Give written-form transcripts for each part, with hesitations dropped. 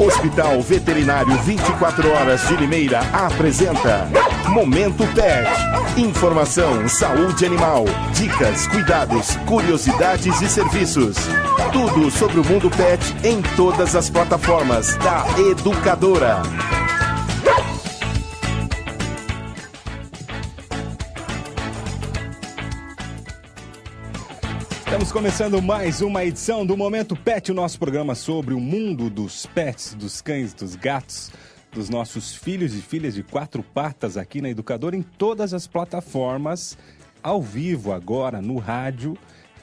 Hospital Veterinário 24 Horas de Limeira apresenta Momento Pet. Informação, saúde animal, dicas, cuidados, curiosidades e serviços. Tudo sobre o mundo pet em todas as plataformas da Educadora. Estamos começando mais uma edição do Momento Pet, o nosso programa sobre o mundo dos pets, dos cães, dos gatos, dos nossos filhos e filhas de quatro patas aqui na Educadora, em todas as plataformas, ao vivo agora no rádio,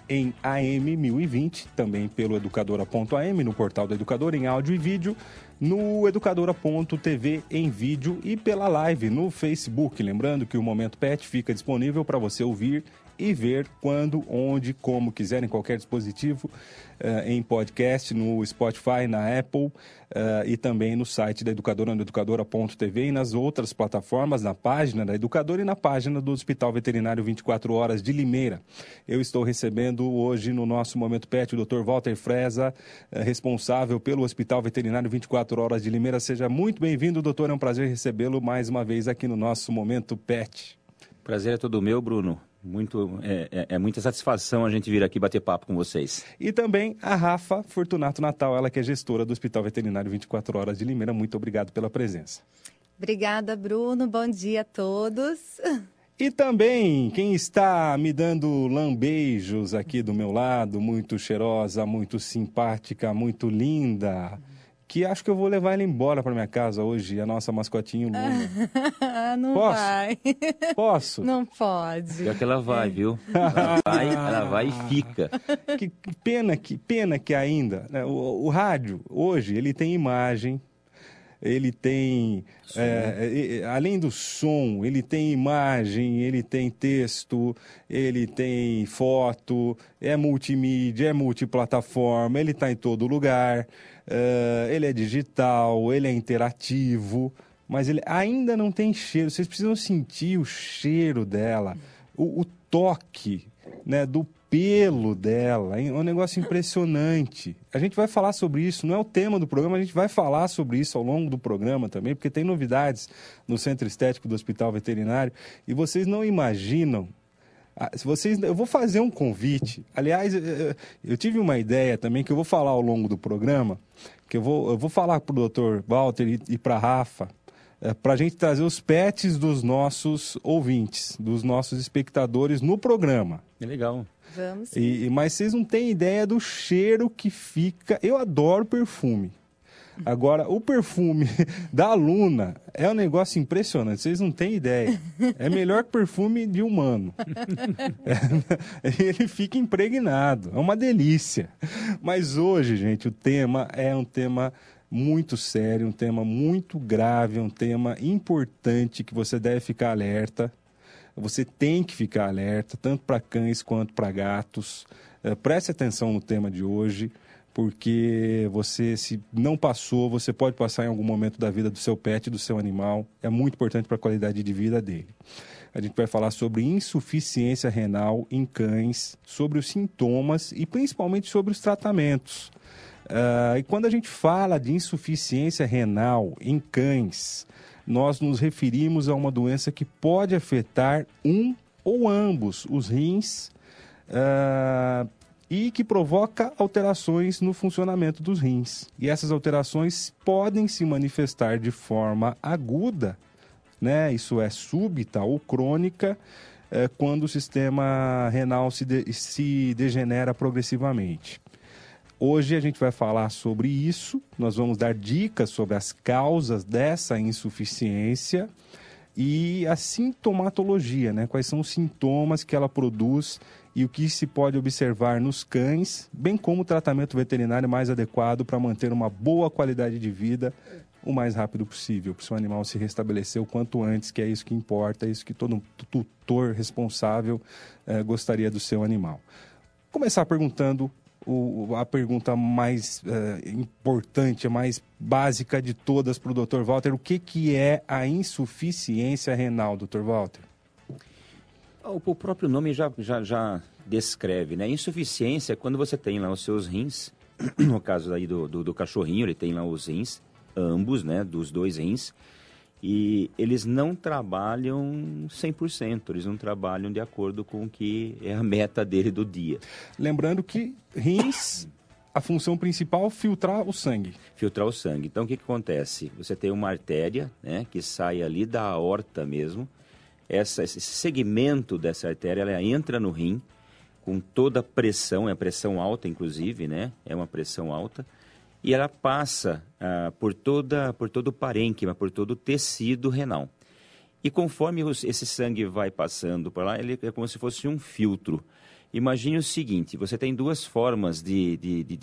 em AM1020, também pelo educadora.am, no portal da Educadora, em áudio e vídeo, no educadora.tv em vídeo e pela live no Facebook. Lembrando que o Momento Pet fica disponível para você ouvir e ver quando, onde, como quiser, em qualquer dispositivo, em podcast, no Spotify, na Apple e também no site da Educadora, no educadora.tv e nas outras plataformas, na página da Educadora e na página do Hospital Veterinário 24 Horas de Limeira. Eu estou recebendo hoje no nosso Momento Pet o Dr. Walter Frezza, responsável pelo Hospital Veterinário 24 Horas de Limeira. Seja muito bem-vindo, doutor. É um prazer recebê-lo mais uma vez aqui no nosso Momento Pet. Prazer é todo meu, Bruno. Muita satisfação a gente vir aqui bater papo com vocês. E também a Rafa Fortunato Natal, ela que é gestora do Hospital Veterinário 24 Horas de Limeira. Muito obrigado pela presença. Obrigada, Bruno. Bom dia a todos. E também quem está me dando lambeijos aqui do meu lado, muito cheirosa, muito simpática, muito linda, que acho que eu vou levar ele embora para minha casa hoje, a nossa mascotinha Luna. Não posso? Vai. Posso? Não pode. Pior que ela vai, viu? Ela vai e fica. Que pena que ainda, né? O rádio, hoje, ele tem imagem, ele tem, além do som, ele tem imagem, ele tem texto, ele tem foto, é multimídia, é multiplataforma, ele está em todo lugar. Ele é digital, ele é interativo, mas ele ainda não tem cheiro. Vocês precisam sentir o cheiro dela, o toque, né, do pelo dela. É um negócio impressionante. A gente vai falar sobre isso, não é o tema do programa, a gente vai falar sobre isso ao longo do programa também, porque tem novidades no Centro Estético do Hospital Veterinário e vocês não imaginam. Eu vou fazer um convite. Aliás, eu tive uma ideia também que eu vou falar ao longo do programa, que eu vou falar para o doutor Walter e para a Rafa, para a gente trazer os pets dos nossos ouvintes, dos nossos espectadores no programa. É legal. Vamos. Mas vocês não têm ideia do cheiro que fica. Eu adoro perfume. Agora, o perfume da Luna é um negócio impressionante, vocês não têm ideia. É melhor que perfume de humano. Ele fica impregnado, é uma delícia. Mas hoje, gente, o tema é um tema muito sério, um tema muito grave, um tema importante que você deve ficar alerta. Você tem que ficar alerta, tanto para cães quanto para gatos. Preste atenção no tema de hoje, porque você, se não passou, você pode passar em algum momento da vida do seu pet, do seu animal. É muito importante para a qualidade de vida dele. A gente vai falar sobre insuficiência renal em cães, sobre os sintomas e principalmente sobre os tratamentos. E quando a gente fala de insuficiência renal em cães, nós nos referimos a uma doença que pode afetar um ou ambos os rins, e que provoca alterações no funcionamento dos rins. E essas alterações podem se manifestar de forma aguda, né? Isso é, súbita ou crônica, quando o sistema renal se degenera progressivamente. Hoje a gente vai falar sobre isso, nós vamos dar dicas sobre as causas dessa insuficiência e a sintomatologia, né? Quais são os sintomas que ela produz e o que se pode observar nos cães, bem como o tratamento veterinário mais adequado para manter uma boa qualidade de vida o mais rápido possível, para o seu animal se restabelecer o quanto antes, que é isso que importa, é isso que todo tutor responsável gostaria do seu animal. Vou começar perguntando a pergunta mais importante, a mais básica de todas para o Dr. Walter. O que é a insuficiência renal, Dr. Walter? O próprio nome já descreve, né? Insuficiência é quando você tem lá os seus rins no caso aí do cachorrinho, ele tem lá os rins, ambos, né, dos dois rins, e eles não trabalham 100%, eles não trabalham de acordo com o que é a meta dele do dia. Lembrando que rins, a função principal é filtrar o sangue. Filtrar o sangue. Então, o que acontece? Você tem uma artéria, né, que sai ali da aorta mesmo, esse segmento dessa artéria, ela entra no rim com toda a pressão, é a pressão alta inclusive, né? É uma pressão alta. E ela passa por todo o parênquima, por todo o tecido renal. E conforme esse sangue vai passando por lá, ele é como se fosse um filtro. Imagine o seguinte, você tem duas formas de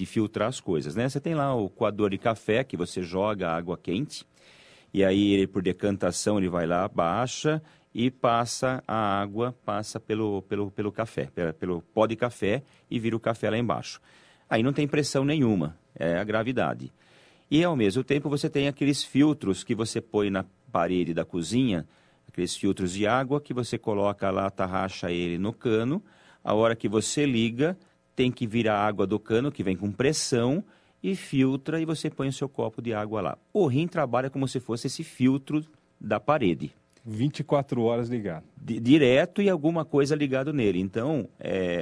filtrar as coisas, né? Você tem lá o coador de café, que você joga água quente, e aí ele, por decantação, ele vai lá, baixa, e passa a água, passa pelo café, pelo pó de café e vira o café lá embaixo. Aí não tem pressão nenhuma, é a gravidade. E ao mesmo tempo você tem aqueles filtros que você põe na parede da cozinha, aqueles filtros de água que você coloca lá, atarracha ele no cano, a hora que você liga tem que vir a água do cano que vem com pressão e filtra e você põe o seu copo de água lá. O rim trabalha como se fosse esse filtro da parede. 24 horas ligado. Direto e alguma coisa ligado nele. Então,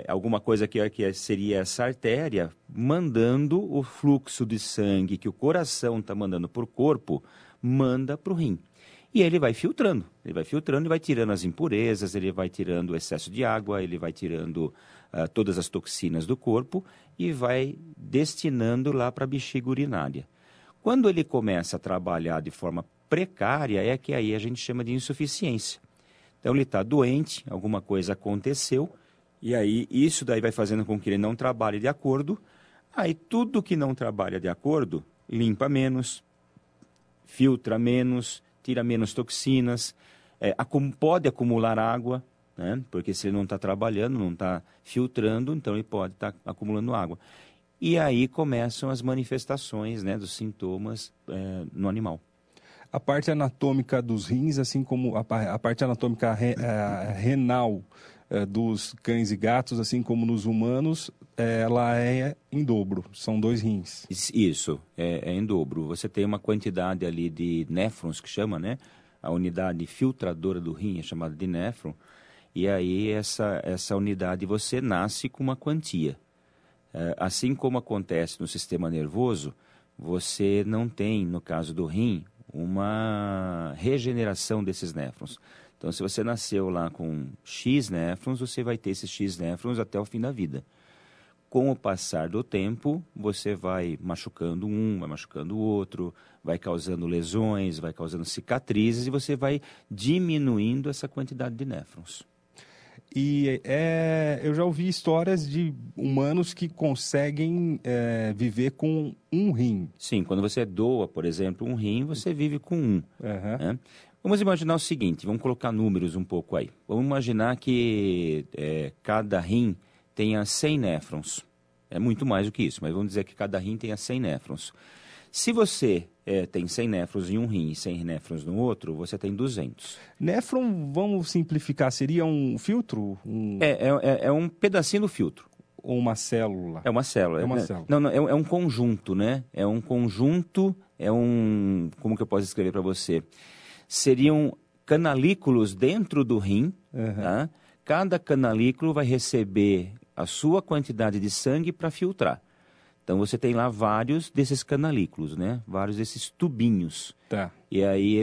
alguma coisa que seria essa artéria, mandando o fluxo de sangue que o coração está mandando para o corpo, manda para o rim. E aí ele vai filtrando e vai tirando as impurezas, ele vai tirando o excesso de água, ele vai tirando todas as toxinas do corpo e vai destinando lá para a bexiga urinária. Quando ele começa a trabalhar de forma precária é que aí a gente chama de insuficiência. Então ele está doente, alguma coisa aconteceu, e aí isso daí vai fazendo com que ele não trabalhe de acordo, aí tudo que não trabalha de acordo, limpa menos, filtra menos, tira menos toxinas, pode acumular água, né? Porque se ele não está trabalhando, não está filtrando, então ele pode estar acumulando água. E aí começam as manifestações, né, dos sintomas no animal. A parte anatômica dos rins, assim como a parte anatômica renal dos cães e gatos, assim como nos humanos, ela é em dobro, são dois rins. Isso, é em dobro. Você tem uma quantidade ali de néfrons, que chama, né? A unidade filtradora do rim é chamada de néfron. E aí essa unidade você nasce com uma quantia. Assim como acontece no sistema nervoso, você não tem, no caso do rim, uma regeneração desses néfrons. Então, se você nasceu lá com X néfrons, você vai ter esses X néfrons até o fim da vida. Com o passar do tempo, você vai machucando um, vai machucando o outro, vai causando lesões, vai causando cicatrizes e você vai diminuindo essa quantidade de néfrons. E eu já ouvi histórias de humanos que conseguem viver com um rim. Sim, quando você doa, por exemplo, um rim, você vive com um. Uhum. Né? Vamos imaginar o seguinte, vamos colocar números um pouco aí. Vamos imaginar que cada rim tenha 100 néfrons. É muito mais do que isso, mas vamos dizer que cada rim tenha 100 néfrons. Se você tem 100 néfrons em um rim e 100 néfrons no outro, você tem 200. Néfron, vamos simplificar, seria um filtro? É um pedacinho do filtro. Ou uma célula? É uma célula. Não, é um conjunto, né? Como que eu posso escrever para você? Seriam canalículos dentro do rim, uhum. Tá? Cada canalículo vai receber a sua quantidade de sangue para filtrar. Então, você tem lá vários desses canalículos, né? Vários desses tubinhos. Tá. E aí,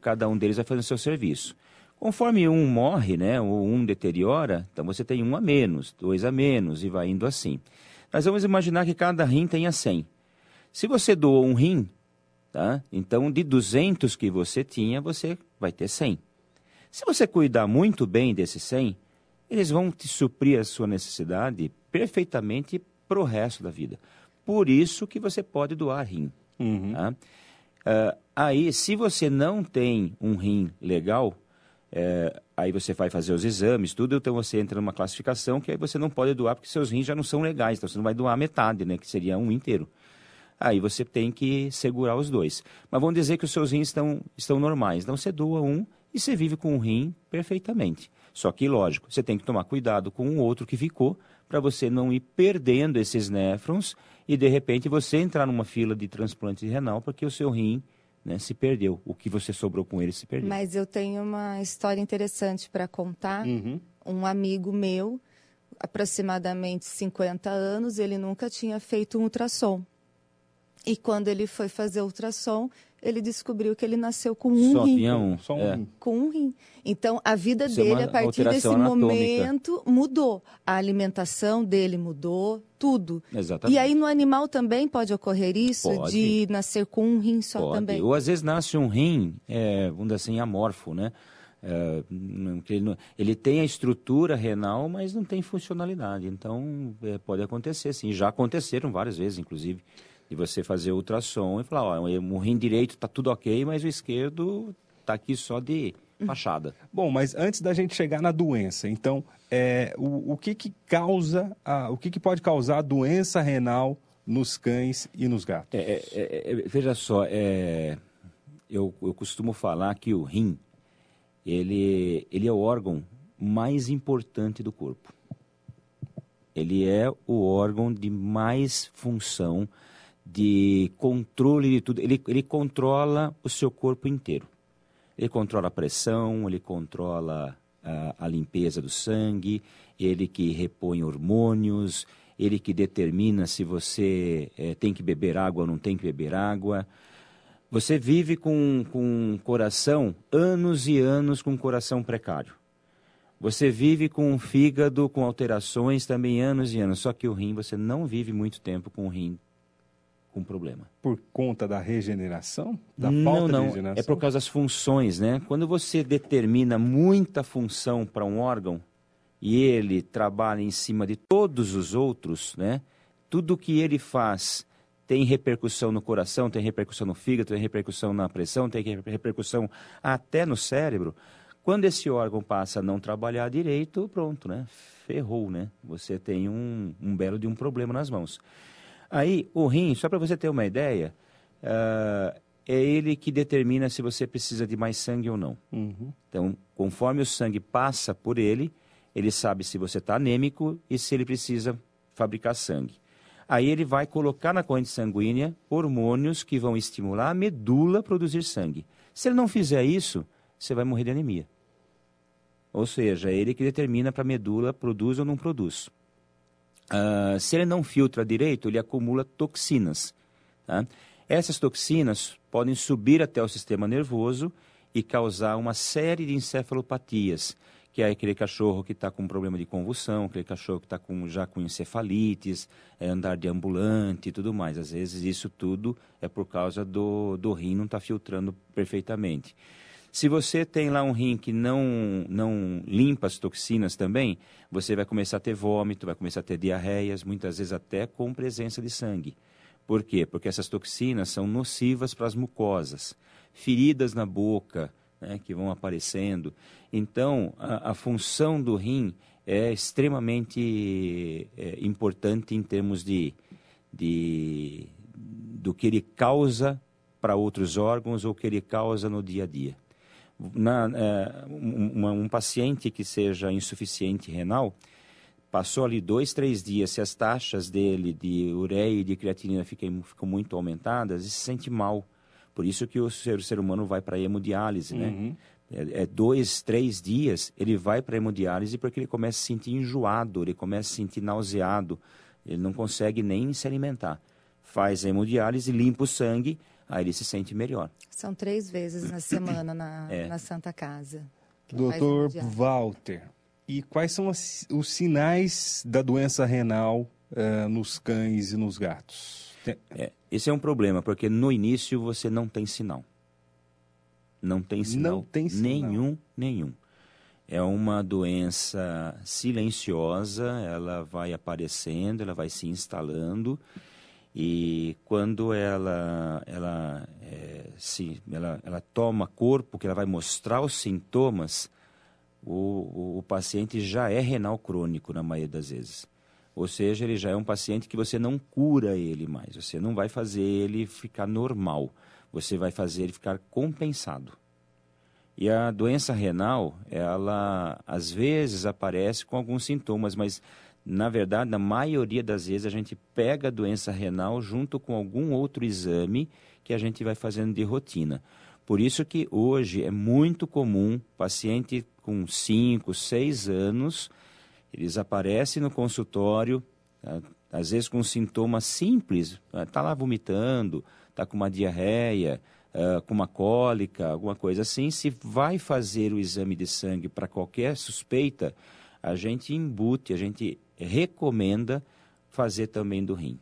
cada um deles vai fazer o seu serviço. Conforme um morre, né? Ou um deteriora, então você tem um a menos, dois a menos e vai indo assim. Nós vamos imaginar que cada rim tenha 100. Se você doou um rim, tá? Então, de 200 que você tinha, você vai ter 100. Se você cuidar muito bem desses 100, eles vão te suprir a sua necessidade perfeitamente para o resto da vida. Por isso que você pode doar rim. Uhum. Tá? Aí, se você não tem um rim legal, aí você vai fazer os exames, tudo, então você entra numa classificação que aí você não pode doar porque seus rins já não são legais, então você não vai doar metade, né, que seria um inteiro. Aí você tem que segurar os dois. Mas vamos dizer que os seus rins estão normais, então você doa um e você vive com um rim perfeitamente. Só que, lógico, você tem que tomar cuidado com o outro que ficou, para você não ir perdendo esses néfrons e, de repente, você entrar numa fila de transplante renal porque o seu rim, né, se perdeu. O que você sobrou com ele se perdeu. Mas eu tenho uma história interessante para contar. Uhum. Um amigo meu, aproximadamente 50 anos, ele nunca tinha feito um ultrassom. E quando ele foi fazer ultrassom, ele descobriu que ele nasceu com um rim. Só tinha um. Só um rim. Com um rim. Então, a vida dele, a partir desse momento, mudou. A alimentação dele mudou, tudo. Exatamente. E aí, no animal também pode ocorrer isso? Pode. De nascer com um rim só pode. Também? Ou, às vezes, nasce um rim, vamos dizer assim, amorfo, né? Ele tem a estrutura renal, mas não tem funcionalidade. Então, pode acontecer, sim. Já aconteceram várias vezes, inclusive. E você fazer ultrassom e falar, ó, o rim direito tá tudo ok, mas o esquerdo tá aqui só de fachada. Bom, mas antes da gente chegar na doença, então, o que pode causar doença renal nos cães e nos gatos? Veja só, eu costumo falar que o rim, ele é o órgão mais importante do corpo. Ele é o órgão de mais função, de controle de tudo. Ele controla o seu corpo inteiro. Ele controla a pressão, ele controla a limpeza do sangue, ele que repõe hormônios, ele que determina se você tem que beber água ou não tem que beber água. Você vive com coração, anos e anos com coração precário. Você vive com um fígado, com alterações também anos e anos. Só que o rim, você não vive muito tempo com o rim com problema. Por conta da regeneração? Da falta de regeneração? É por causa das funções, né? Quando você determina muita função para um órgão e ele trabalha em cima de todos os outros, né? Tudo que ele faz tem repercussão no coração, tem repercussão no fígado, tem repercussão na pressão, tem repercussão até no cérebro. Quando esse órgão passa a não trabalhar direito, pronto, né? Ferrou, né? Você tem um belo de um problema nas mãos. Aí, o rim, só para você ter uma ideia, é ele que determina se você precisa de mais sangue ou não. Uhum. Então, conforme o sangue passa por ele, ele sabe se você está anêmico e se ele precisa fabricar sangue. Aí ele vai colocar na corrente sanguínea hormônios que vão estimular a medula a produzir sangue. Se ele não fizer isso, você vai morrer de anemia. Ou seja, é ele que determina para a medula produz ou não produz. Se ele não filtra direito, ele acumula toxinas, tá? Essas toxinas podem subir até o sistema nervoso e causar uma série de encefalopatias, que é aquele cachorro que está com problema de convulsão, aquele cachorro que está já com encefalites, andar de ambulante e tudo mais. Às vezes isso tudo é por causa do rim não estar filtrando perfeitamente. Se você tem lá um rim que não limpa as toxinas também, você vai começar a ter vômito, vai começar a ter diarreias, muitas vezes até com presença de sangue. Por quê? Porque essas toxinas são nocivas para as mucosas, feridas na boca, né, que vão aparecendo. Então, a função do rim é extremamente importante em termos do que ele causa para outros órgãos ou que ele causa no dia a dia. Um paciente que seja insuficiente renal, passou ali 2, 3 dias, se as taxas dele de ureia e de creatinina ficam muito aumentadas, e se sente mal. Por isso que o ser humano vai para a hemodiálise, né? Uhum. 2, 3 dias, ele vai para a hemodiálise porque ele começa a se sentir enjoado, ele começa a se sentir nauseado, ele não consegue nem se alimentar. Faz a hemodiálise, limpa o sangue, aí ele se sente melhor. São 3 vezes na semana na Santa Casa. Doutor Walter, e quais são os sinais da doença renal nos cães e nos gatos? Esse é um problema, porque no início você não tem sinal. Não tem sinal nenhum. É uma doença silenciosa, ela vai aparecendo, ela vai se instalando. E quando ela toma corpo, que ela vai mostrar os sintomas, o paciente já é renal crônico na maioria das vezes. Ou seja, ele já é um paciente que você não cura ele mais, você não vai fazer ele ficar normal, você vai fazer ele ficar compensado. E a doença renal, ela às vezes aparece com alguns sintomas, mas na verdade, na maioria das vezes, a gente pega a doença renal junto com algum outro exame que a gente vai fazendo de rotina. Por isso que hoje é muito comum paciente com 5, 6 anos, eles aparecem no consultório, tá? Às vezes com sintomas simples, está lá vomitando, está com uma diarreia, com uma cólica, alguma coisa assim. Se vai fazer o exame de sangue para qualquer suspeita, a gente embute, a gente recomenda fazer também do rim.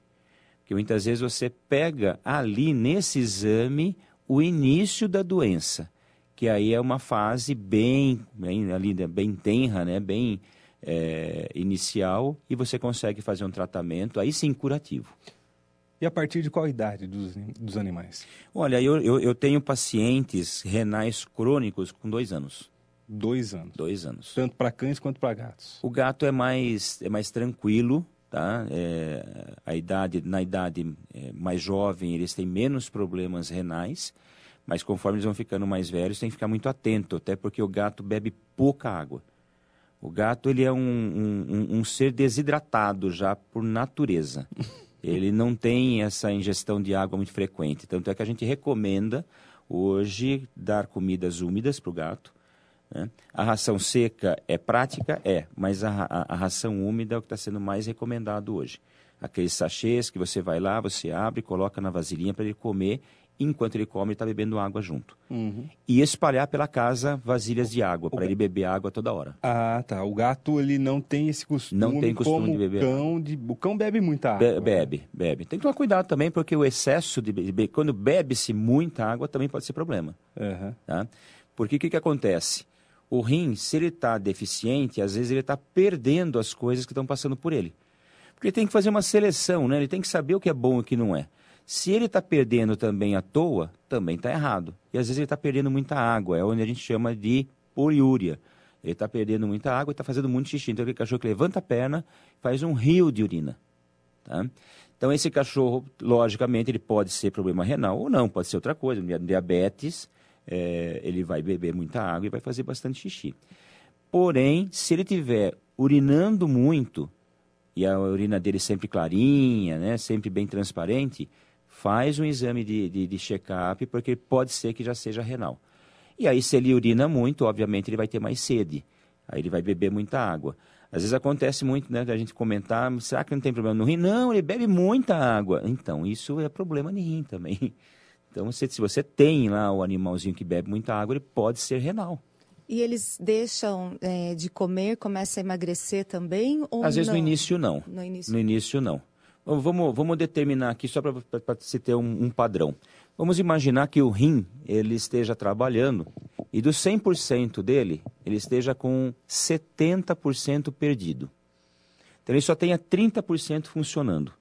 Porque muitas vezes você pega ali nesse exame o início da doença, que aí é uma fase bem tenra, né? Inicial, e você consegue fazer um tratamento, aí sim, curativo. E a partir de qual idade dos animais? Olha, eu tenho pacientes renais crônicos com 2 anos. 2 anos? 2 anos. Tanto para cães quanto para gatos? O gato é mais tranquilo, tá? Na idade mais jovem, eles têm menos problemas renais, mas conforme eles vão ficando mais velhos, tem que ficar muito atento, até porque o gato bebe pouca água. O gato, ele é um ser desidratado já por natureza. Ele não tem essa ingestão de água muito frequente. Tanto é que a gente recomenda hoje dar comidas úmidas para o gato, né? A ração seca é prática? É. Mas a ração úmida é o que está sendo mais recomendado hoje. Aqueles sachês que você vai lá, você abre, coloca na vasilhinha para ele comer. Enquanto ele come, ele está bebendo água junto. Uhum. E espalhar pela casa vasilhas de água, para ele beber água toda hora. Ah, tá. O gato, ele não tem esse costume. Não tem costume de beber água. O cão bebe muita água. Bebe. Tem que tomar cuidado também, porque o excesso de beber... Quando bebe-se muita água, também pode ser problema. Uhum. Tá? Porque o que acontece? O rim, se ele está deficiente, às vezes ele está perdendo as coisas que estão passando por ele. Porque ele tem que fazer uma seleção, né? Ele tem que saber o que é bom e o que não é. Se ele está perdendo também à toa, também está errado. E às vezes ele está perdendo muita água, é onde a gente chama de poliúria. Ele está perdendo muita água e está fazendo muito xixi. Então, aquele cachorro que levanta a perna, faz um rio de urina. Tá? Então, esse cachorro, logicamente, ele pode ser problema renal ou não, pode ser outra coisa. Diabetes, ele vai beber muita água e vai fazer bastante xixi. Porém, se ele estiver urinando muito, e a urina dele sempre clarinha, né? Sempre bem transparente, faz um exame de check-up, porque pode ser que já seja renal. E aí, se ele urina muito, obviamente ele vai ter mais sede, aí ele vai beber muita água. Às vezes acontece muito, né, da gente comentar, será que não tem problema no rim? Não, ele bebe muita água. Então, isso é problema de rim também. Então, se você tem lá o animalzinho que bebe muita água, ele pode ser renal. E eles deixam de comer, começam a emagrecer também? Ou às vezes no início não. No início não. Vamos determinar aqui só para se ter um padrão. Vamos imaginar que o rim ele esteja trabalhando e dos 100% dele, ele esteja com 70% perdido. Então ele só tenha 30% funcionando.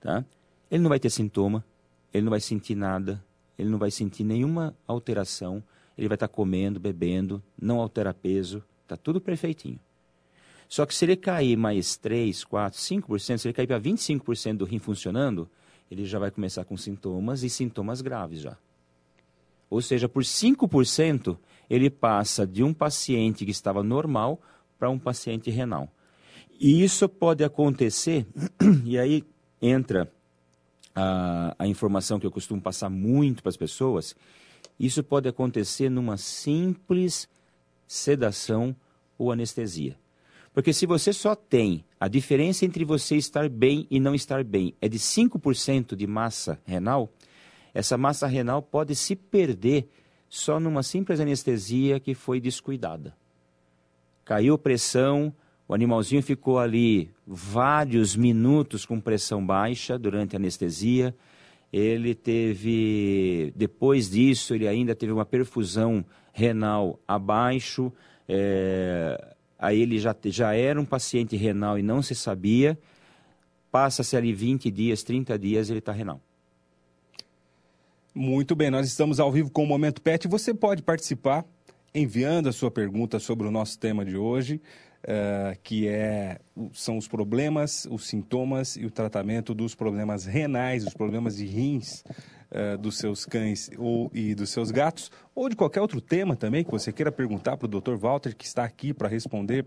Tá? Ele não vai ter sintoma, ele não vai sentir nada, ele não vai sentir nenhuma alteração. Ele vai estar comendo, bebendo, não altera peso, está tudo perfeitinho. Só que se ele cair mais 3, 4, 5%, se ele cair para 25% do rim funcionando, ele já vai começar com sintomas e sintomas graves já. Ou seja, por 5%, ele passa de um paciente que estava normal para um paciente renal. E isso pode acontecer, e aí entra a informação que eu costumo passar muito para as pessoas. Isso pode acontecer numa simples sedação ou anestesia. Porque se você só tem a diferença entre você estar bem e não estar bem é de 5% de massa renal, essa massa renal pode se perder só numa simples anestesia que foi descuidada. Caiu pressão, o animalzinho ficou ali vários minutos com pressão baixa durante a anestesia. Depois disso, ele ainda teve uma perfusão renal abaixo, aí ele já era um paciente renal e não se sabia, passa-se ali 20 dias, 30 dias, ele está renal. Muito bem, nós estamos ao vivo com o Momento Pet, você pode participar enviando a sua pergunta sobre o nosso tema de hoje, são os problemas, os sintomas e o tratamento dos problemas renais, os problemas de rins dos seus cães e dos seus gatos, ou de qualquer outro tema também que você queira perguntar para o Dr. Walter, que está aqui para responder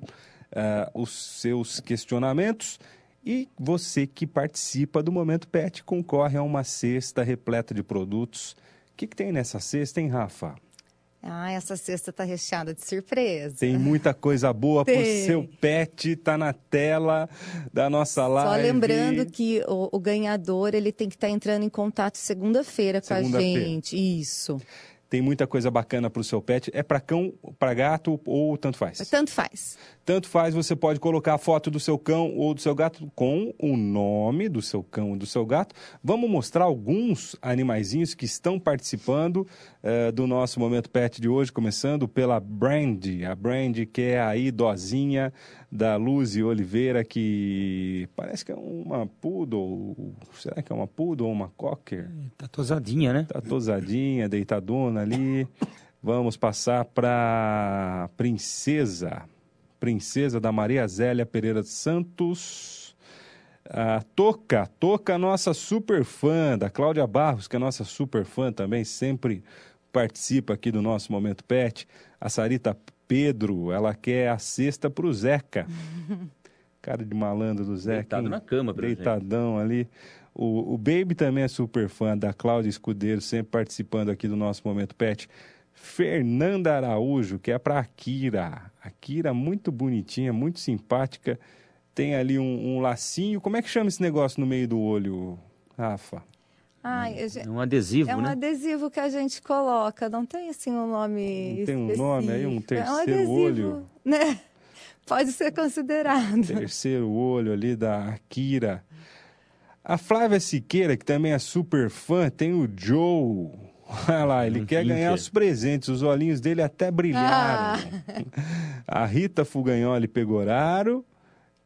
os seus questionamentos. E você que participa do Momento Pet concorre a uma cesta repleta de produtos. O que tem nessa cesta, hein, Rafa? Ah, essa cesta está recheada de surpresa. Tem muita coisa boa para o seu pet, está na tela da nossa live. Só lembrando que o ganhador ele tem que estar entrando em contato segunda-feira com a gente. Isso. Tem muita coisa bacana para o seu pet. É para cão, para gato ou tanto faz? Tanto faz. Tanto faz, você pode colocar a foto do seu cão ou do seu gato com o nome do seu cão ou do seu gato. Vamos mostrar alguns animaizinhos que estão participando do nosso Momento Pet de hoje, começando pela Brandy. A Brandy, que é a idosinha da Luz Oliveira, que parece que é uma poodle. Será que é uma poodle ou uma cocker? Tá tosadinha, né? Tá tosadinha, deitadona ali. Vamos passar para Princesa. Princesa da Maria Zélia Pereira Santos. A Toca. Toca, nossa super fã. Da Cláudia Barros, que é nossa super fã também. Sempre participa aqui do nosso Momento Pet. A Sarita Pedro, ela quer a cesta pro Zeca. Cara de malandro do Zeca. Deitado na cama, deitadão ali. O Baby também é super fã da Cláudia Escudeiro, sempre participando aqui do nosso Momento Pet. Fernanda Araújo, que é para Akira. Akira, muito bonitinha, muito simpática. Tem ali um lacinho. Como é que chama esse negócio no meio do olho, Rafa? É um adesivo, né? É um adesivo que a gente coloca. Não tem, assim, um nome específico. Tem um nome aí, um terceiro adesivo, olho. Né? Pode ser considerado. Terceiro olho ali da Akira. A Flávia Siqueira, que também é super fã, tem o Joe. Olha lá, ele quer ganhar os presentes, os olhinhos dele até brilharam. A Rita Fugagnoli Pegoraro,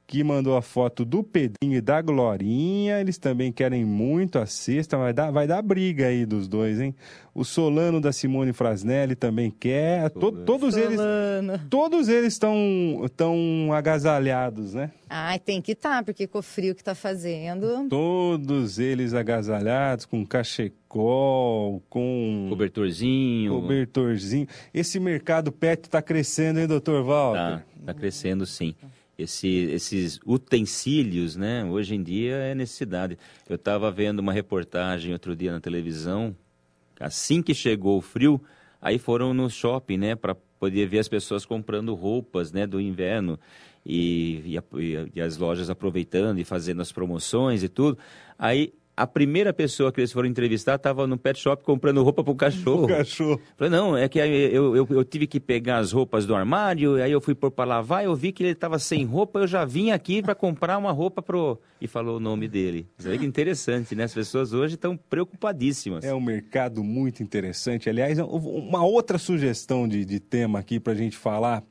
que mandou a foto do Pedrinho e da Glorinha. Eles também querem muito a cesta, vai dar briga aí dos dois, hein? O Solano da Simone Frasnelli também quer. Todos eles estão agasalhados, né? Ah, tem que estar, porque com o frio que está fazendo. Todos eles agasalhados, com cachecol, com... Cobertorzinho. Esse mercado pet está crescendo, hein, doutor Walter? Está crescendo, sim. Esses utensílios, né? Hoje em dia é necessidade. Eu estava vendo uma reportagem outro dia na televisão. Assim que chegou o frio, aí foram no shopping, né, para poder ver as pessoas comprando roupas, né, do inverno e as lojas aproveitando e fazendo as promoções e tudo. Aí a primeira pessoa que eles foram entrevistar estava no pet shop comprando roupa para o cachorro. Falei, não, é que eu tive que pegar as roupas do armário, aí eu fui pôr para lavar, eu vi que ele estava sem roupa, eu já vim aqui para comprar uma roupa pro... E falou o nome dele. Isso aí que interessante, né? As pessoas hoje estão preocupadíssimas. É um mercado muito interessante. Aliás, uma outra sugestão de tema aqui para a gente falar...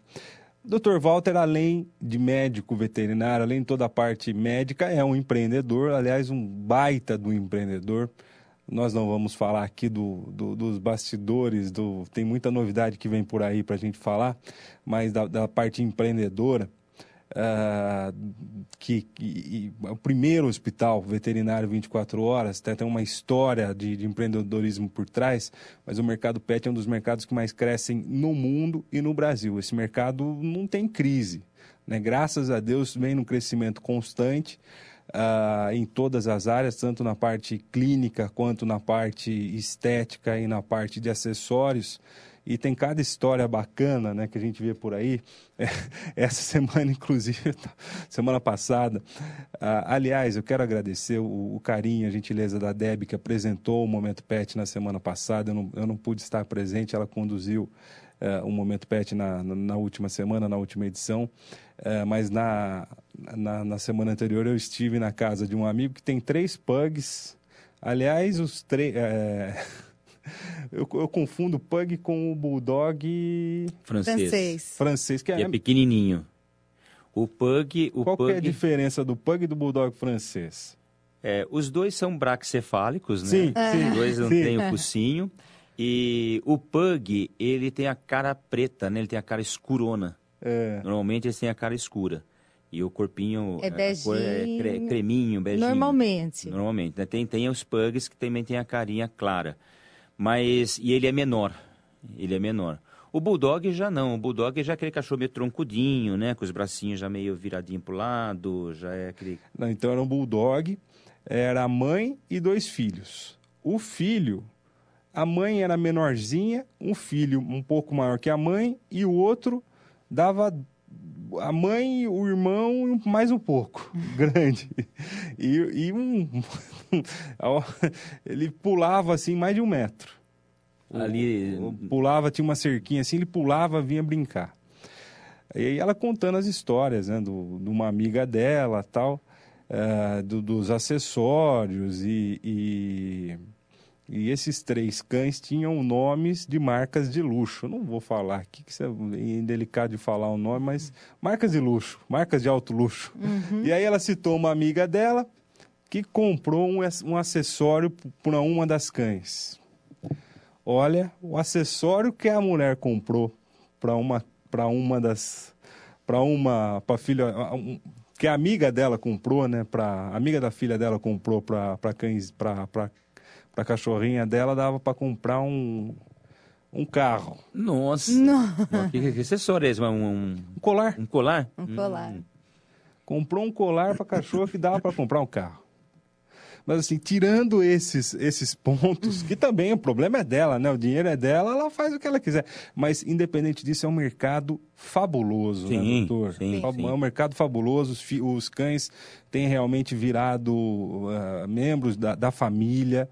Dr. Walter, além de médico veterinário, além de toda a parte médica, é um empreendedor, aliás, um baita do empreendedor. Nós não vamos falar aqui dos bastidores, tem muita novidade que vem por aí para a gente falar, mas da parte empreendedora, o primeiro hospital veterinário 24 horas, tem uma história de empreendedorismo por trás, mas o mercado pet é um dos mercados que mais crescem no mundo e no Brasil. Esse mercado não tem crise, né? Graças a Deus vem num crescimento constante em todas as áreas, tanto na parte clínica quanto na parte estética e na parte de acessórios. E tem cada história bacana, né, que a gente vê por aí. Essa semana, inclusive, semana passada. Aliás, eu quero agradecer o carinho, a gentileza da Deb, que apresentou o Momento Pet na semana passada. Eu não pude estar presente, ela conduziu o Momento Pet na última semana, na última edição. Mas na semana anterior eu estive na casa de um amigo que tem 3 pugs. Aliás, os 3... Eu confundo pug com o bulldog francês que é pequenininho. Qual é a diferença do pug e do bulldog francês? Os dois são braxcefálicos, né? Sim. Os dois não têm o focinho. E o pug, ele tem a cara preta, né? Ele tem a cara escurona. Normalmente eles têm a cara escura. E o corpinho, é beijinho, a cor é creminho, beijinho. Normalmente, né? Tem os pugs que também tem a carinha clara. Mas, e ele é menor, O bulldog já não, o bulldog já é aquele cachorro meio troncudinho, né? Com os bracinhos já meio viradinho pro lado, já é aquele... Não, então era um bulldog, era a mãe e 2 filhos. O filho, a mãe era menorzinha, um filho um pouco maior que a mãe e o outro dava... A mãe, o irmão, mais um pouco, grande. Ele pulava assim, mais de 1 metro. Ali... Pulava, tinha uma cerquinha assim, ele pulava, vinha brincar. E aí ela contando as histórias, né? De uma amiga dela, tal, dos acessórios E esses 3 cães tinham nomes de marcas de luxo. Eu não vou falar aqui, que isso é indelicado de falar o nome, mas marcas de luxo, marcas de alto luxo. Uhum. E aí ela citou uma amiga dela que comprou um acessório para uma das cães. Olha, o acessório que a mulher comprou para filha... Que a amiga dela comprou, né? A amiga da filha dela comprou para cães... A cachorrinha dela dava para comprar um carro. Nossa! Que acessório é esse? Um colar. Um colar? Um colar. Comprou um colar para cachorro que dava para comprar um carro. Mas assim, tirando esses pontos, que também o problema é dela, né? O dinheiro é dela, ela faz o que ela quiser. Mas independente disso, é um mercado fabuloso, sim, né, doutor? Sim. É um mercado fabuloso, os cães têm realmente virado membros da família...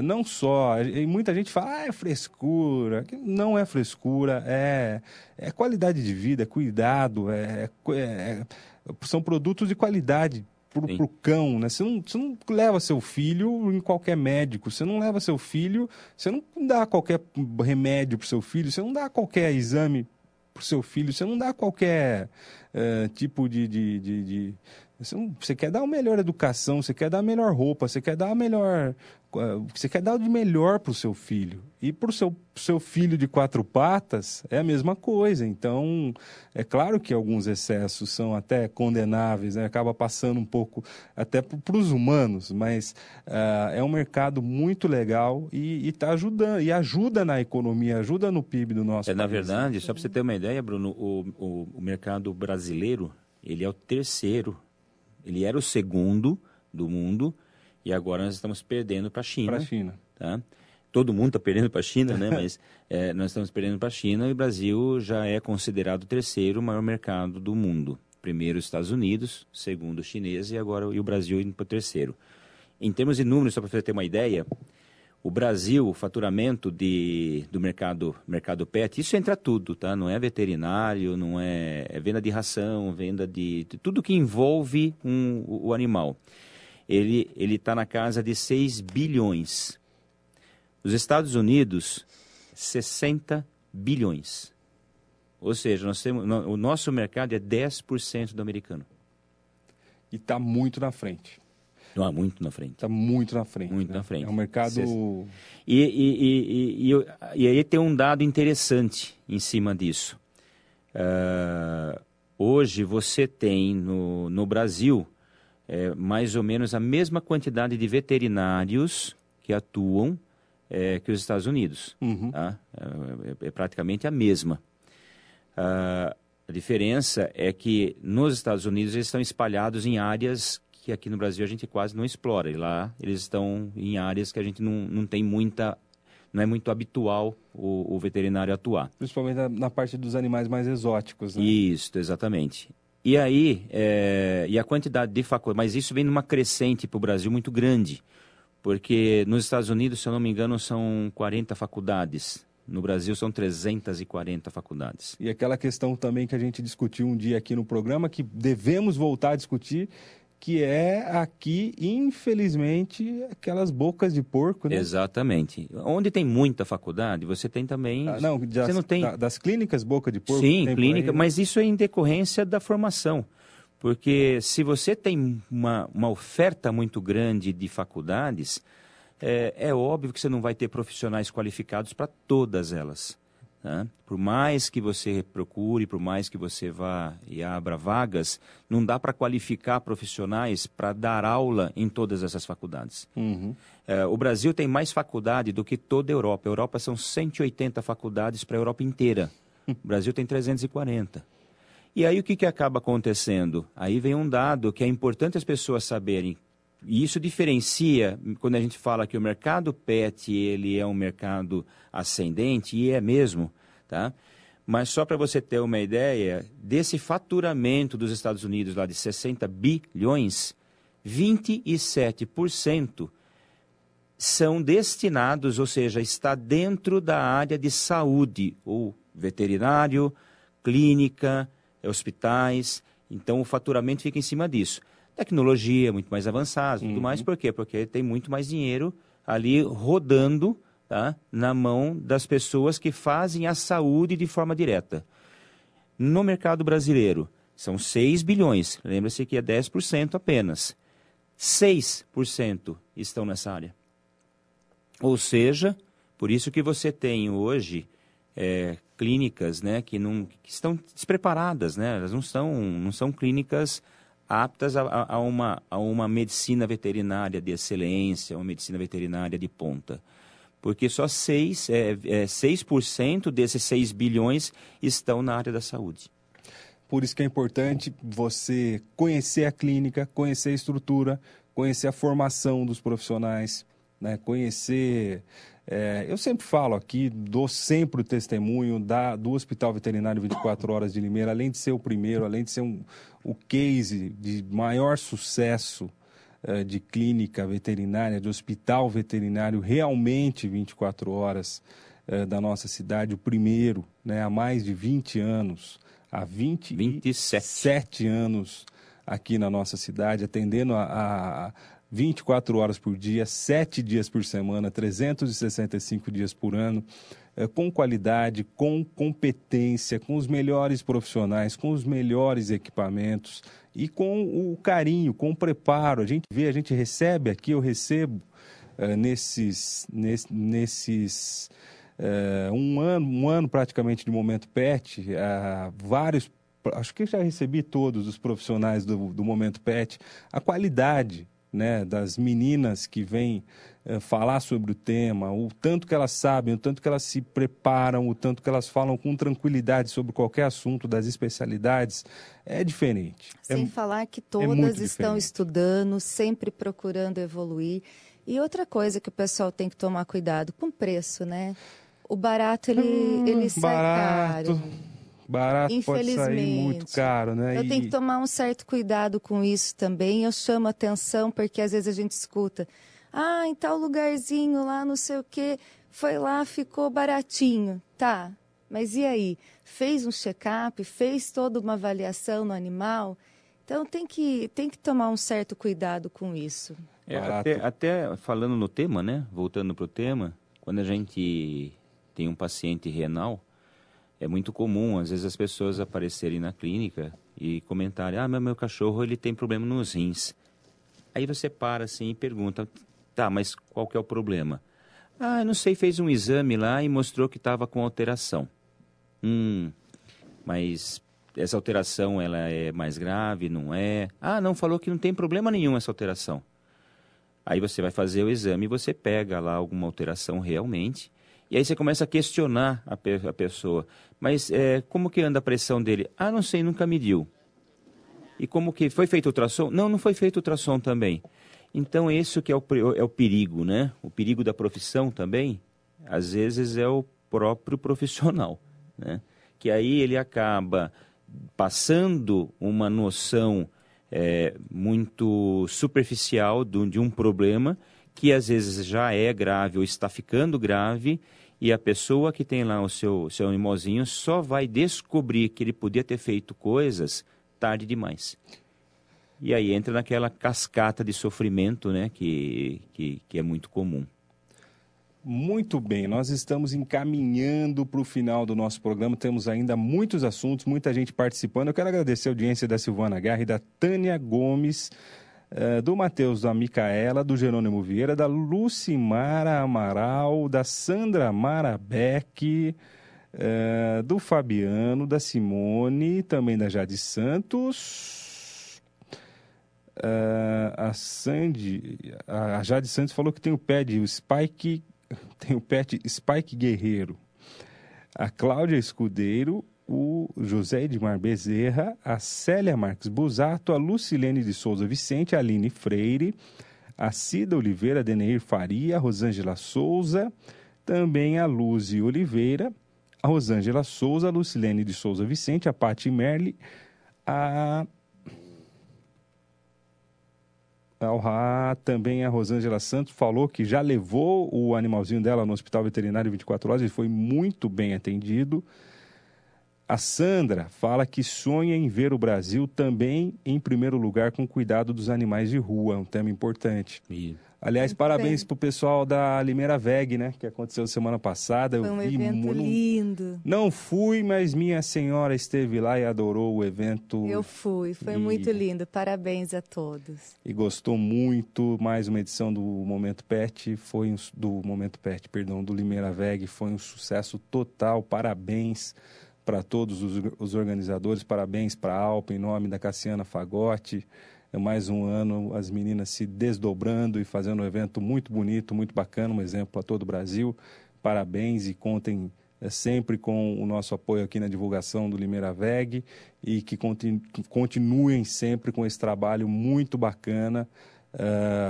Não só, e muita gente fala, é frescura. Não é frescura, é qualidade de vida, é cuidado, são produtos de qualidade pro cão, né? Você não leva seu filho em qualquer médico, você não dá qualquer remédio pro seu filho, você não dá qualquer exame pro seu filho, você não dá qualquer tipo de... Você quer dar a melhor educação, você quer dar a melhor roupa, você quer dar o de melhor para o seu filho. E para o seu filho de 4 patas é a mesma coisa. Então, é claro que alguns excessos são até condenáveis, né? Acaba passando um pouco até para os humanos, mas é um mercado muito legal e tá ajudando, e ajuda na economia, ajuda no PIB do nosso país. Na verdade, só para você ter uma ideia, Bruno, o mercado brasileiro, ele é o 3º. Ele era o 2º do mundo e agora nós estamos perdendo para a China. Tá? Todo mundo está perdendo para a China, né? Mas nós estamos perdendo para a China e o Brasil já é considerado o 3º maior mercado do mundo. Primeiro os Estados Unidos, segundo os chineses e agora o Brasil indo para o 3º. Em termos de números, só para você ter uma ideia, o Brasil, o faturamento do mercado pet, isso entra tudo, tá? Não é veterinário, não é venda de ração, venda de tudo que envolve o animal. Ele está na casa de 6 bilhões. Os Estados Unidos, 60 bilhões. Ou seja, o nosso mercado é 10% do americano. E está muito na frente. Não, é muito na frente. Está muito na frente. Muito, né? Na frente. É um mercado... E aí tem um dado interessante em cima disso. Hoje você tem no Brasil mais ou menos a mesma quantidade de veterinários que atuam que os Estados Unidos. Uhum. Tá? É praticamente a mesma. A diferença é que nos Estados Unidos eles estão espalhados em áreas que aqui no Brasil a gente quase não explora. E lá eles estão em áreas que a gente não tem muita... Não é muito habitual o veterinário atuar. Principalmente na parte dos animais mais exóticos, né? Isso, exatamente. E aí, e a quantidade de faculdades... Mas isso vem numa crescente para o Brasil muito grande. Porque nos Estados Unidos, se eu não me engano, são 40 faculdades... No Brasil são 340 faculdades. E aquela questão também que a gente discutiu um dia aqui no programa, que devemos voltar a discutir, que é aqui, infelizmente, aquelas bocas de porco, né? Exatamente. Onde tem muita faculdade, você tem também... você não tem... das clínicas boca de porco? Sim, tem clínica, aí, né? Mas isso é em decorrência da formação. Porque se você tem uma oferta muito grande de faculdades... É óbvio que você não vai ter profissionais qualificados para todas elas. Né? Por mais que você procure, por mais que você vá e abra vagas, não dá para qualificar profissionais para dar aula em todas essas faculdades. Uhum. O Brasil tem mais faculdade do que toda a Europa. A Europa são 180 faculdades para a Europa inteira. O Brasil tem 340. E aí o que acaba acontecendo? Aí vem um dado que é importante as pessoas saberem. E isso diferencia, quando a gente fala que o mercado pet, ele é um mercado ascendente, e é mesmo, tá? Mas só para você ter uma ideia, desse faturamento dos Estados Unidos, lá de 60 bilhões, 27% são destinados, ou seja, está dentro da área de saúde, ou veterinário, clínica, hospitais. Então, o faturamento fica em cima disso. Tecnologia muito mais avançada, tudo mais. Por quê? Porque tem muito mais dinheiro ali rodando, tá, na mão das pessoas que fazem a saúde de forma direta. No mercado brasileiro, são 6 bilhões. Lembra-se que é 10% apenas. 6% estão nessa área. Ou seja, por isso que você tem hoje clínicas, né, que estão despreparadas. Né? Elas não são clínicas aptas a uma medicina veterinária de excelência, uma medicina veterinária de ponta. Porque só 6% desses 6 bilhões estão na área da saúde. Por isso que é importante você conhecer a clínica, conhecer a estrutura, conhecer a formação dos profissionais, né? Conhecer... eu sempre falo aqui, dou sempre o testemunho do Hospital Veterinário 24 Horas de Limeira, além de ser o primeiro, além de ser o case de maior sucesso de clínica veterinária, de hospital veterinário realmente 24 horas da nossa cidade, o primeiro, né, há mais de 20 anos, há 27 anos aqui na nossa cidade, atendendo a 24 horas por dia, 7 dias por semana, 365 dias por ano, com qualidade, com competência, com os melhores profissionais, com os melhores equipamentos e com o carinho, com o preparo. A gente vê, a gente recebe aqui, eu recebo um ano praticamente de Momento Pet, vários, acho que já recebi todos os profissionais do Momento Pet, a qualidade, né, das meninas que vêm falar sobre o tema, o tanto que elas sabem, o tanto que elas se preparam, o tanto que elas falam com tranquilidade sobre qualquer assunto das especialidades, é diferente. Sem falar que todas estão estudando, sempre procurando evoluir. E outra coisa que o pessoal tem que tomar cuidado, com preço, né? O barato, ele sai caro. Barato pode sair muito caro, né? Eu tenho que tomar um certo cuidado com isso também. Eu chamo atenção porque às vezes a gente escuta. Ah, em tal lugarzinho lá, não sei o quê, foi lá, ficou baratinho. Tá, mas e aí? Fez um check-up, fez toda uma avaliação no animal? Então tem que tomar um certo cuidado com isso. Até falando no tema, né? Voltando para o tema, quando a gente tem um paciente renal, é muito comum, às vezes, as pessoas aparecerem na clínica e comentarem, meu cachorro, ele tem problema nos rins. Aí você para assim e pergunta, tá, mas qual que é o problema? Eu não sei, fez um exame lá e mostrou que estava com alteração. Mas essa alteração, ela é mais grave, não é? Não, falou que não tem problema nenhum essa alteração. Aí você vai fazer o exame e você pega lá alguma alteração realmente. E aí você começa a questionar a pessoa. Mas como que anda a pressão dele? Não sei, nunca mediu. E como que... Foi feito ultrassom? Não foi feito ultrassom também. Então, isso que é o perigo, né? O perigo da profissão também, às vezes, é o próprio profissional, né? Que aí ele acaba passando uma noção muito superficial de um problema que, às vezes, já é grave ou está ficando grave. E a pessoa que tem lá o seu animalzinho só vai descobrir que ele podia ter feito coisas tarde demais. E aí entra naquela cascata de sofrimento, né, que é muito comum. Muito bem, nós estamos encaminhando para o final do nosso programa. Temos ainda muitos assuntos, muita gente participando. Eu quero agradecer a audiência da Silvana Garra e da Tânia Gomes, do Matheus, da Micaela, do Jerônimo Vieira, da Lucimara Amaral, da Sandra Marabeck, do Fabiano, da Simone, também da Jade Santos. A Jade Santos falou que tem o pet Spike Guerreiro. A Cláudia Escudeiro, o José Edmar Bezerra, a Célia Marques Busato, a Lucilene de Souza Vicente, a Aline Freire, a Cida Oliveira, Deneir Faria, a Rosângela Souza, também a Luzi Oliveira, a Rosângela Souza, a Lucilene de Souza Vicente, a Pati Merle, também a Rosângela Santos falou que já levou o animalzinho dela no Hospital Veterinário 24 Horas e foi muito bem atendido. A Sandra fala que sonha em ver o Brasil também em primeiro lugar com o cuidado dos animais de rua, um tema importante. Sim. Aliás, muito parabéns para o pessoal da Limeira Veg, né, que aconteceu semana passada. Foi um evento lindo. Não fui, mas minha senhora esteve lá e adorou o evento. Eu fui, foi muito lindo, parabéns a todos. E gostou muito, mais uma edição do Momento Pet, do Limeira Veg, foi um sucesso total, parabéns para todos os organizadores, parabéns para a Alpa, em nome da Cassiana Fagotti. É mais um ano, as meninas se desdobrando e fazendo um evento muito bonito, muito bacana, um exemplo a todo o Brasil. Parabéns e contem sempre com o nosso apoio aqui na divulgação do Limeira Veg e que continuem sempre com esse trabalho muito bacana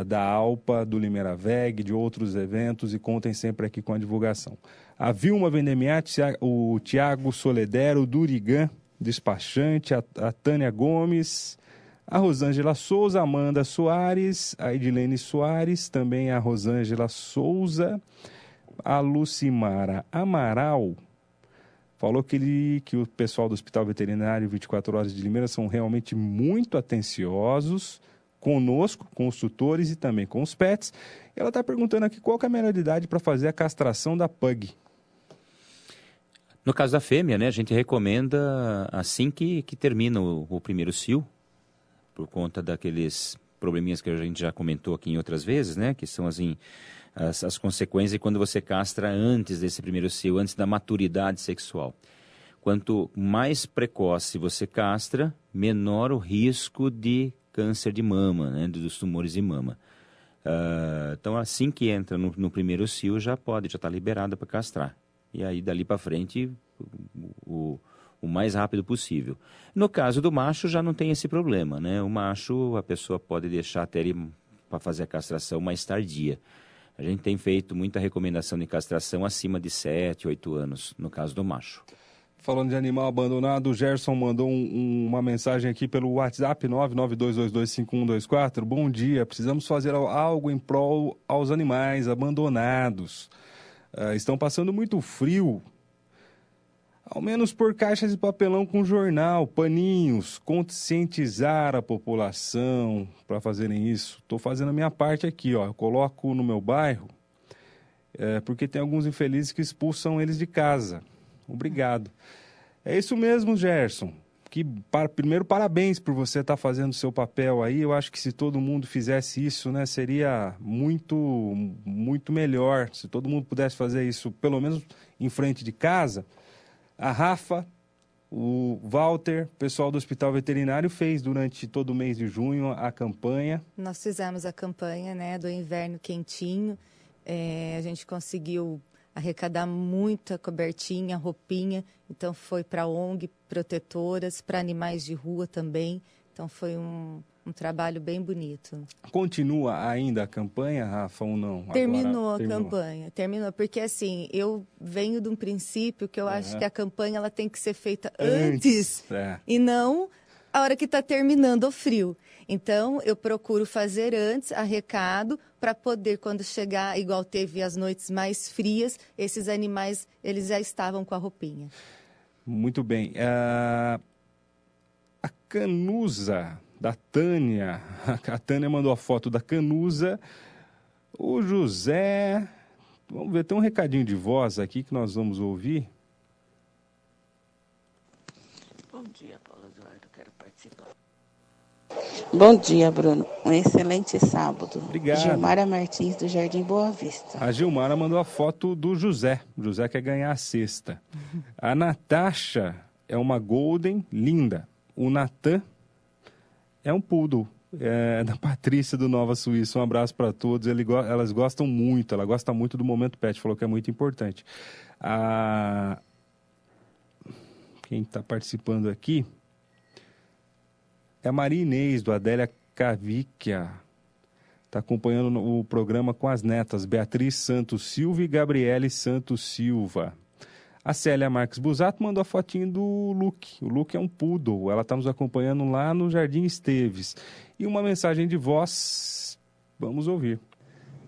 da Alpa, do Limeira Veg, de outros eventos, e contem sempre aqui com a divulgação. A Vilma Vendemiati, o Tiago Soledero, o Durigan, despachante, a Tânia Gomes, a Rosângela Souza, a Amanda Soares, a Edilene Soares, também a Rosângela Souza, a Lucimara Amaral, falou que o pessoal do Hospital Veterinário 24 Horas de Limeira são realmente muito atenciosos conosco, com os tutores e também com os pets. Ela está perguntando aqui qual que é a melhor idade para fazer a castração da pug. No caso da fêmea, né, a gente recomenda assim que termina o primeiro cio, por conta daqueles probleminhas que a gente já comentou aqui em outras vezes, né, que são as consequências quando você castra antes desse primeiro cio, antes da maturidade sexual. Quanto mais precoce você castra, menor o risco de câncer de mama, né, dos tumores de mama. Então, assim que entra no primeiro cio, já está liberada para castrar. E aí, dali para frente, o mais rápido possível. No caso do macho, já não tem esse problema, né? O macho, a pessoa pode deixar até ele para fazer a castração mais tardia. A gente tem feito muita recomendação de castração acima de 7, 8 anos, no caso do macho. Falando de animal abandonado, o Gerson mandou uma mensagem aqui pelo WhatsApp, 992225124. Bom dia, precisamos fazer algo em prol aos animais abandonados. Estão passando muito frio, ao menos por caixas de papelão com jornal, paninhos, conscientizar a população para fazerem isso. Estou fazendo a minha parte aqui, ó. Eu coloco no meu bairro, porque tem alguns infelizes que expulsam eles de casa. Obrigado. É isso mesmo, Gerson. Primeiro, parabéns por você estar fazendo o seu papel aí. Eu acho que se todo mundo fizesse isso, né, seria muito, muito melhor. Se todo mundo pudesse fazer isso, pelo menos em frente de casa. A Rafa, o Walter, o pessoal do Hospital Veterinário fez durante todo o mês de junho a campanha. Nós fizemos a campanha, né, do inverno quentinho. A gente conseguiu arrecadar muita cobertinha, roupinha, então foi para ONG, protetoras, para animais de rua também, então foi um trabalho bem bonito. Continua ainda a campanha, Rafa, ou não? Terminou a campanha, porque assim, eu venho de um princípio que eu acho que a campanha ela tem que ser feita antes. E não a hora que está terminando o frio. Então, eu procuro fazer antes, arrecado, para poder, quando chegar, igual teve as noites mais frias, esses animais, eles já estavam com a roupinha. Muito bem. A Canusa, da Tânia. A Tânia mandou a foto da Canusa. O José... Vamos ver, tem um recadinho de voz aqui que nós vamos ouvir. Bom dia, Paulo Eduardo. Quero participar. Bom dia, Bruno. Um excelente sábado. Obrigado. Gilmara Martins, do Jardim Boa Vista. A Gilmara mandou a foto do José. O José quer ganhar a cesta. A Natasha é uma golden linda. O Natan é um poodle. É, da Patrícia do Nova Suíça, um abraço para todos. Elas gostam muito, ela gosta muito do Momento Pet, falou que é muito importante. Quem está participando aqui é a Maria Inês, do Adélia Cavicchia, está acompanhando o programa com as netas Beatriz Santos Silva e Gabriele Santos Silva. A Célia Marques Busato mandou a fotinho do Luke. O Luke é um poodle. Ela está nos acompanhando lá no Jardim Esteves. E uma mensagem de voz. Vamos ouvir.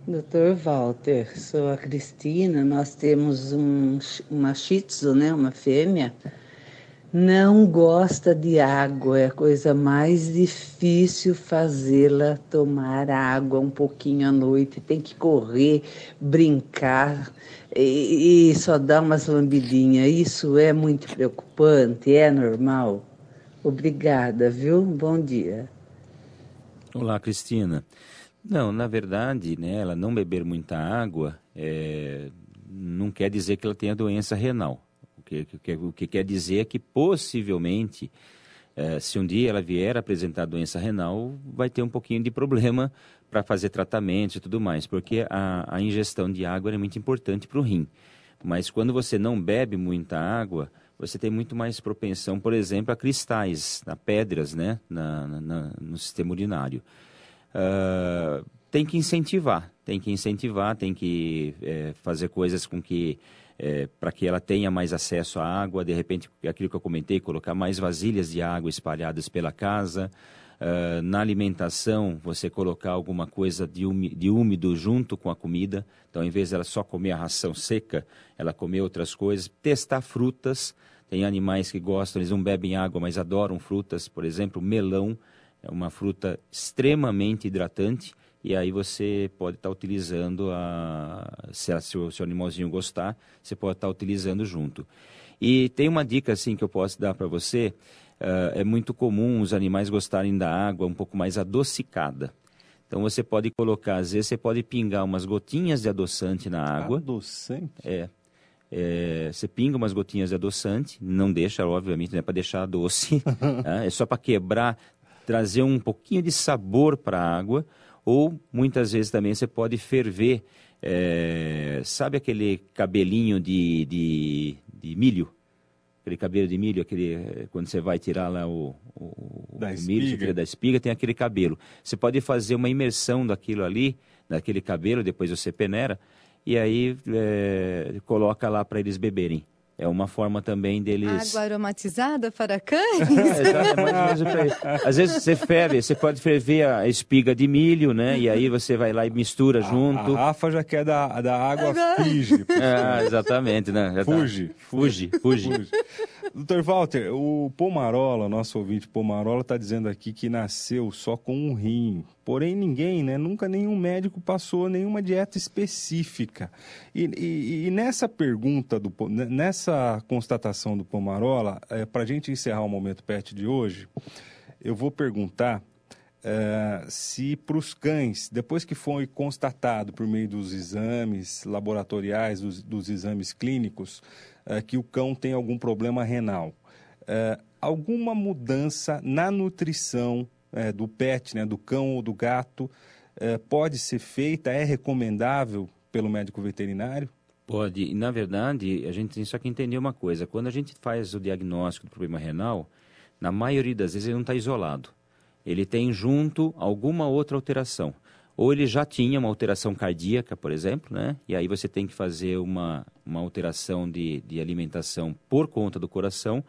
Dr. Walter, sou a Cristina. Nós temos uma shih tzu, né? Uma fêmea. Não gosta de água. É a coisa mais difícil fazê-la tomar água um pouquinho à noite. Tem que correr, brincar. E só dá umas lambidinhas. Isso é muito preocupante, é normal? Obrigada, viu? Bom dia. Olá, Cristina. Não, na verdade, né, ela não beber muita água não quer dizer que ela tenha doença renal. O que quer dizer é que possivelmente, se um dia ela vier apresentar doença renal, vai ter um pouquinho de problema para fazer tratamento e tudo mais, porque a ingestão de água é muito importante para o rim. Mas quando você não bebe muita água, você tem muito mais propensão, por exemplo, a cristais, a pedras, né? No sistema urinário. Tem que incentivar, fazer coisas com que, para que ela tenha mais acesso à água, de repente, aquilo que eu comentei, colocar mais vasilhas de água espalhadas pela casa. Na alimentação, você colocar alguma coisa de úmido junto com a comida. Então, em vez dela só comer a ração seca, ela comer outras coisas. Testar frutas. Tem animais que gostam, eles não bebem água, mas adoram frutas. Por exemplo, melão é uma fruta extremamente hidratante. E aí você pode estar utilizando, se o seu animalzinho gostar, você pode estar utilizando junto. E tem uma dica assim, que eu posso dar para você. É muito comum os animais gostarem da água um pouco mais adocicada. Então você pode colocar, às vezes você pode pingar umas gotinhas de adoçante na água. Adoçante? Você pinga umas gotinhas de adoçante, não deixa, obviamente, não é para deixar doce. É só para quebrar, trazer um pouquinho de sabor para a água. Ou muitas vezes também você pode ferver, sabe aquele cabelinho de milho? Aquele cabelo de milho, quando você vai tirar lá o milho, você tira da espiga, tem aquele cabelo. Você pode fazer uma imersão daquilo ali, daquele cabelo, depois você peneira, e aí coloca lá para eles beberem. É uma forma também deles... Água aromatizada para cães? Às vezes você pode ferver a espiga de milho, né? E aí você vai lá e mistura junto. A Rafa já quer da água frige. Exatamente, né? Fuge. Doutor Walter, o Pomarola, nosso ouvinte Pomarola, está dizendo aqui que nasceu só com um rim. Porém, ninguém, né? Nunca nenhum médico passou nenhuma dieta específica. E nessa pergunta, nessa constatação do Pomarola, para a gente encerrar o Momento Pet de hoje, eu vou perguntar se para os cães, depois que foi constatado por meio dos exames laboratoriais, dos exames clínicos, que o cão tem algum problema renal, alguma mudança na nutrição do pet, né, do cão ou do gato, pode ser feita, é recomendável pelo médico veterinário? Pode, na verdade, a gente tem só que entender uma coisa, quando a gente faz o diagnóstico do problema renal, na maioria das vezes ele não está isolado, ele tem junto alguma outra alteração, ou ele já tinha uma alteração cardíaca, por exemplo, né? E aí você tem que fazer uma alteração de alimentação por conta do coração.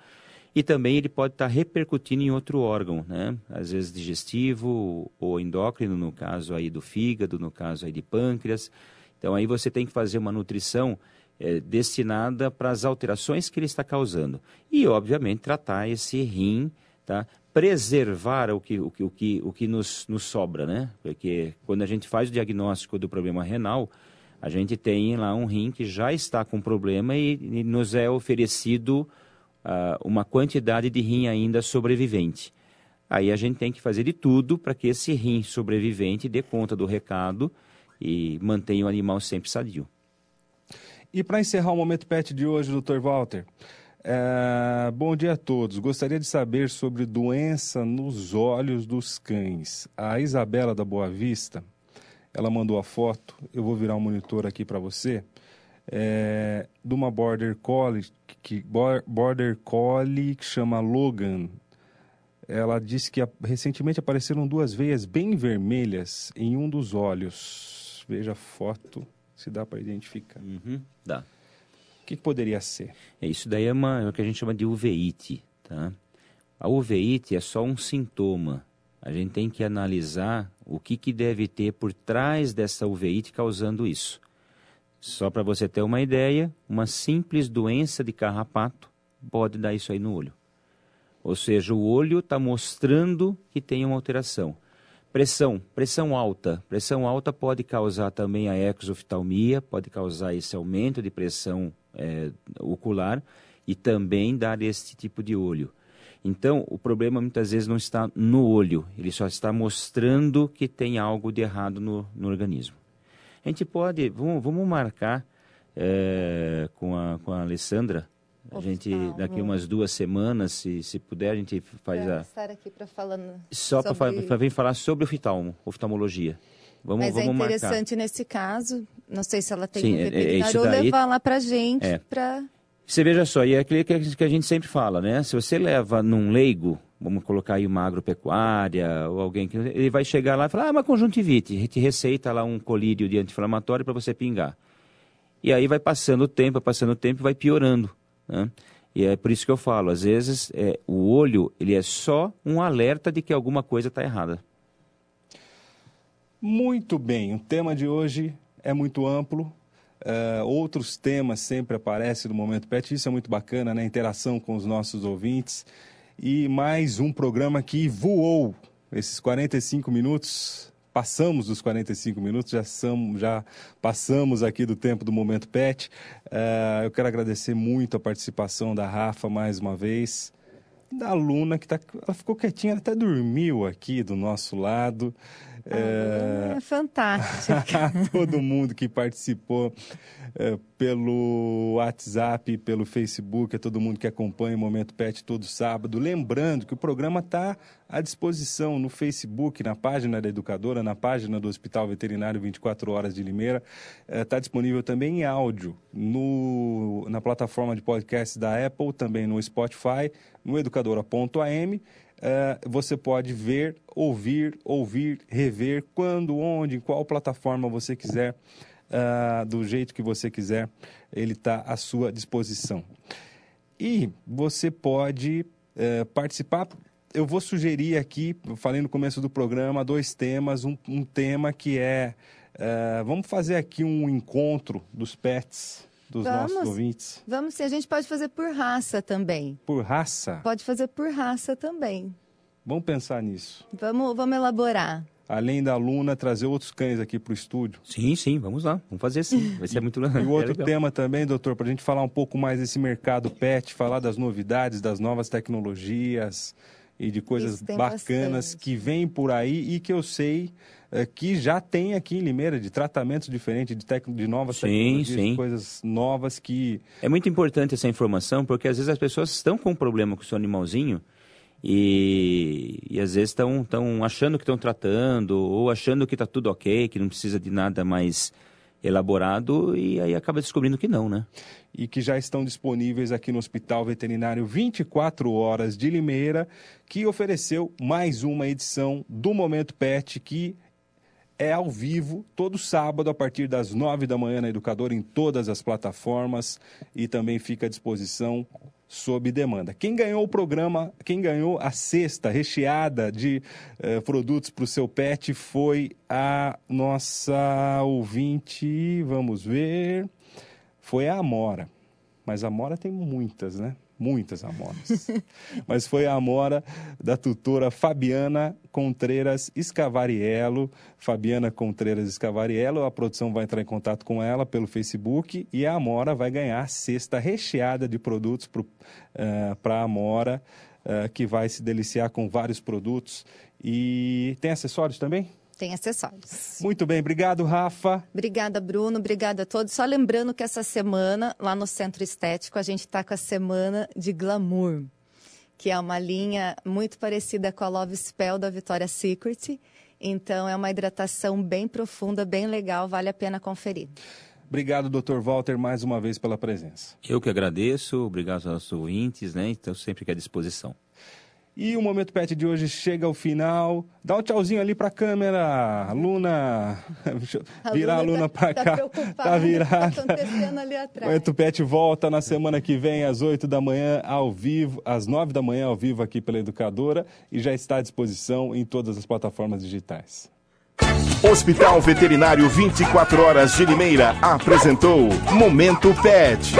E também ele pode estar repercutindo em outro órgão, né? Às vezes digestivo ou endócrino, no caso aí do fígado, no caso aí de pâncreas. Então aí você tem que fazer uma nutrição destinada para as alterações que ele está causando. E, obviamente, tratar esse rim, tá? Preservar o que nos sobra, né? Porque quando a gente faz o diagnóstico do problema renal, a gente tem lá um rim que já está com problema e nos é oferecido... uma quantidade de rim ainda sobrevivente. Aí a gente tem que fazer de tudo para que esse rim sobrevivente dê conta do recado e mantenha o animal sempre sadio. E para encerrar o Momento Pet de hoje, Dr. Walter, bom dia a todos. Gostaria de saber sobre doença nos olhos dos cães. A Isabela da Boa Vista, ela mandou a foto, eu vou virar um monitor aqui para você, de uma border collie que chama Logan. Ela disse que recentemente apareceram duas veias bem vermelhas em um dos olhos. Veja a foto, se dá para identificar. Uhum, dá. O que poderia ser? Isso daí é o que a gente chama de uveíte, tá? A uveíte é só um sintoma. A gente tem que analisar o que deve ter por trás dessa uveíte causando isso. Só para você ter uma ideia, uma simples doença de carrapato pode dar isso aí no olho. Ou seja, o olho está mostrando que tem uma alteração. Pressão alta. Pressão alta pode causar também a exoftalmia, pode causar esse aumento de pressão ocular e também dar esse tipo de olho. Então, o problema muitas vezes não está no olho, ele só está mostrando que tem algo de errado no organismo. A gente pode, vamos marcar com a Alessandra. A gente, daqui umas 2 semanas, se puder, a gente faz a... estar aqui para falar... Só para vir falar sobre oftalmologia. Vamos marcar. Mas é interessante nesse caso, não sei se ela tem um veterinário, ou levar lá para a gente. Você veja só, e é aquilo que a gente sempre fala, né? Se você leva num leigo, vamos colocar aí uma agropecuária, ou alguém que... Ele vai chegar lá e falar, mas conjuntivite. A gente receita lá um colírio de anti-inflamatório para você pingar. E aí vai passando o tempo e vai piorando. Né? E é por isso que eu falo, às vezes o olho ele é só um alerta de que alguma coisa está errada. Muito bem, o tema de hoje é muito amplo, outros temas sempre aparecem no Momento Pet, isso é muito bacana, né? Interação com os nossos ouvintes e mais um programa que voou esses 45 minutos... Passamos dos 45 minutos, já passamos aqui do tempo do Momento Pet. Eu quero agradecer muito a participação da Rafa mais uma vez, da Luna, que ela ficou quietinha, até dormiu aqui do nosso lado. É fantástica. Todo mundo que participou pelo WhatsApp, pelo Facebook, a todo mundo que acompanha o Momento Pet todo sábado. Lembrando que o programa está à disposição no Facebook, na página da Educadora, na página do Hospital Veterinário 24 Horas de Limeira. Está disponível também em áudio na plataforma de podcast da Apple, também no Spotify, no educadora.am. Você pode ver, ouvir, rever, quando, onde, em qual plataforma você quiser, do jeito que você quiser, ele está à sua disposição. E você pode participar. Eu vou sugerir aqui, falei no começo do programa, 2 temas, um tema que é... vamos fazer aqui um encontro dos pets... nossos ouvintes. Vamos sim, a gente pode fazer por raça também. Por raça? Pode fazer por raça também. Vamos pensar nisso. Vamos elaborar. Além da Luna, trazer outros cães aqui para o estúdio. Sim, vamos lá, vamos fazer sim, vai ser muito legal. E outro tema também, doutor, para a gente falar um pouco mais desse mercado pet, falar das novidades, das novas tecnologias e de coisas bacanas bastante que vêm por aí e que eu sei... que já tem aqui em Limeira, de tratamentos diferentes, de novas tecnologias, de coisas novas que... É muito importante essa informação, porque às vezes as pessoas estão com um problema com o seu animalzinho e às vezes estão achando que estão tratando ou achando que está tudo ok, que não precisa de nada mais elaborado e aí acaba descobrindo que não, né? E que já estão disponíveis aqui no Hospital Veterinário 24 Horas de Limeira, que ofereceu mais uma edição do Momento Pet, que... é ao vivo, todo sábado, a partir das 9h na Educadora, em todas as plataformas e também fica à disposição sob demanda. Quem ganhou o programa, quem ganhou a cesta recheada de produtos para o seu pet foi a nossa ouvinte, vamos ver, foi a Amora. Mas a Amora tem muitas, né? Muitas amoras, mas foi a amora da tutora Fabiana Contreiras Escavariello. Fabiana Contreiras Escavariello, a produção vai entrar em contato com ela pelo Facebook e a amora vai ganhar a cesta recheada de produtos para a amora que vai se deliciar com vários produtos. E tem acessórios também? Tem acessórios. Muito bem, obrigado, Rafa. Obrigada, Bruno, obrigada a todos. Só lembrando que essa semana, lá no Centro Estético, a gente está com a Semana de Glamour, que é uma linha muito parecida com a Love Spell da Vitória Secret. Então, é uma hidratação bem profunda, bem legal, vale a pena conferir. Obrigado, Dr. Walter, mais uma vez pela presença. Eu que agradeço, obrigado aos nossos ouvintes, né? Então, sempre aqui à disposição. E o Momento Pet de hoje chega ao final. Dá um tchauzinho ali para a câmera, Luna. Virar a Luna para cá. Tá virada. Tá acontecendo ali atrás. O Momento Pet volta na semana que vem, às 8 da manhã, ao vivo, às 9 da manhã, ao vivo aqui pela Educadora. E já está à disposição em todas as plataformas digitais. Hospital Veterinário 24 Horas de Limeira apresentou Momento Pet.